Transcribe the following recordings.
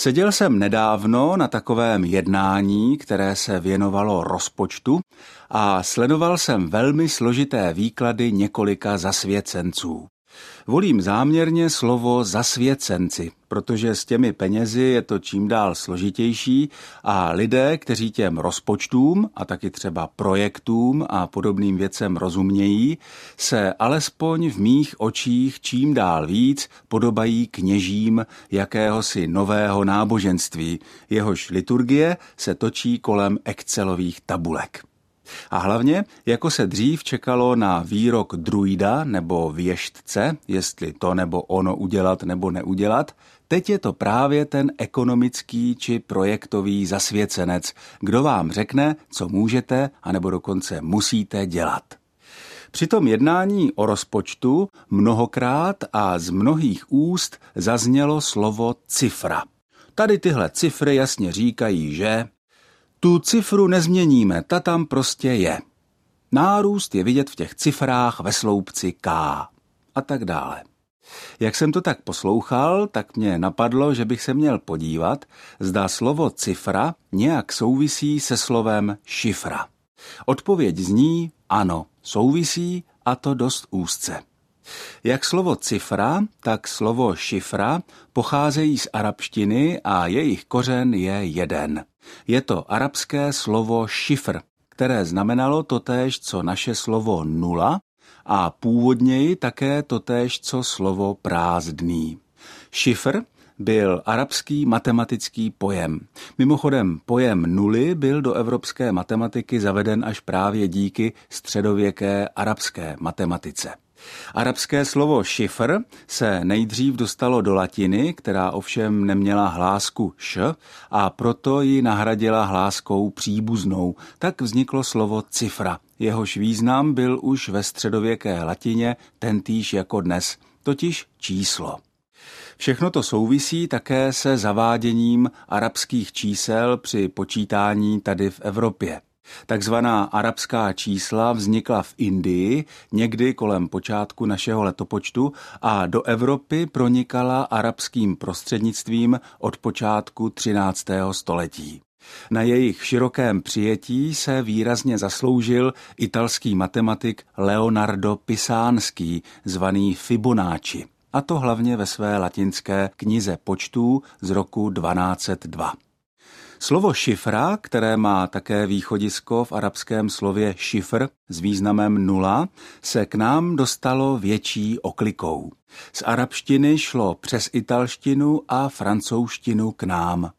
Seděl jsem nedávno na takovém jednání, které se věnovalo rozpočtu, a sledoval jsem velmi složité výklady několika zasvěcenců. Volím záměrně slovo zasvěcenci, protože s těmi penězi je to čím dál složitější a lidé, kteří těm rozpočtům a taky třeba projektům a podobným věcem rozumějí, se alespoň v mých očích čím dál víc podobají kněžím jakéhosi nového náboženství, jehož liturgie se točí kolem excelových tabulek. A hlavně, jako se dřív čekalo na výrok druida nebo věštce, jestli to nebo ono udělat nebo neudělat, teď je to právě ten ekonomický či projektový zasvěcenec, kdo vám řekne, co můžete anebo dokonce musíte dělat. Při tom jednání o rozpočtu mnohokrát a z mnohých úst zaznělo slovo cifra. Tady tyhle cifry jasně říkají, že... Tu cifru nezměníme, ta tam prostě je. Nárůst je vidět v těch cifrách ve sloupci K a tak dále. Jak jsem to tak poslouchal, tak mě napadlo, že bych se měl podívat, zda slovo cifra nějak souvisí se slovem šifra. Odpověď zní ano, souvisí, a to dost úzce. Jak slovo cifra, tak slovo šifra pocházejí z arabštiny a jejich kořen je jeden. Je to arabské slovo šifr, které znamenalo totéž, co naše slovo nula, a původněji také totéž, co slovo prázdný. Šifr byl arabský matematický pojem. Mimochodem, pojem nuly byl do evropské matematiky zaveden až právě díky středověké arabské matematice. Arabské slovo šifr se nejdřív dostalo do latiny, která ovšem neměla hlásku š, a proto ji nahradila hláskou příbuznou. Tak vzniklo slovo cifra. Jehož význam byl už ve středověké latině tentýž jako dnes, totiž číslo. Všechno to souvisí také se zaváděním arabských čísel při počítání tady v Evropě. Takzvaná arabská čísla vznikla v Indii někdy kolem počátku našeho letopočtu a do Evropy pronikala arabským prostřednictvím od počátku 13. století. Na jejich širokém přijetí se výrazně zasloužil italský matematik Leonardo Pisánský, zvaný Fibonacci, a to hlavně ve své latinské knize počtů z roku 1202. Slovo šifra, které má také východisko v arabském slově šifr s významem nula, se k nám dostalo větší oklikou. Z arabštiny šlo přes italštinu a francouzštinu k nám.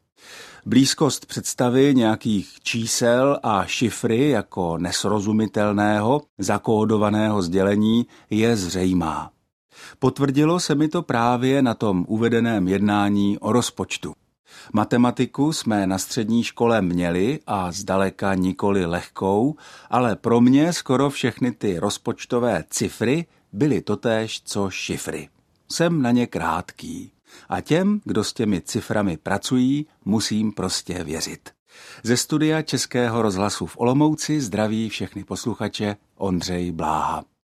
Blízkost představy nějakých čísel a šifry jako nesrozumitelného, zakódovaného sdělení je zřejmá. Potvrdilo se mi to právě na tom uvedeném jednání o rozpočtu. Matematiku jsme na střední škole měli a zdaleka nikoli lehkou, ale pro mě skoro všechny ty rozpočtové cifry byly totéž co šifry. Jsem na ně krátký a těm, kdo s těmi ciframi pracují, musím prostě věřit. Ze studia Českého rozhlasu v Olomouci zdraví všechny posluchače Ondřej Bláha.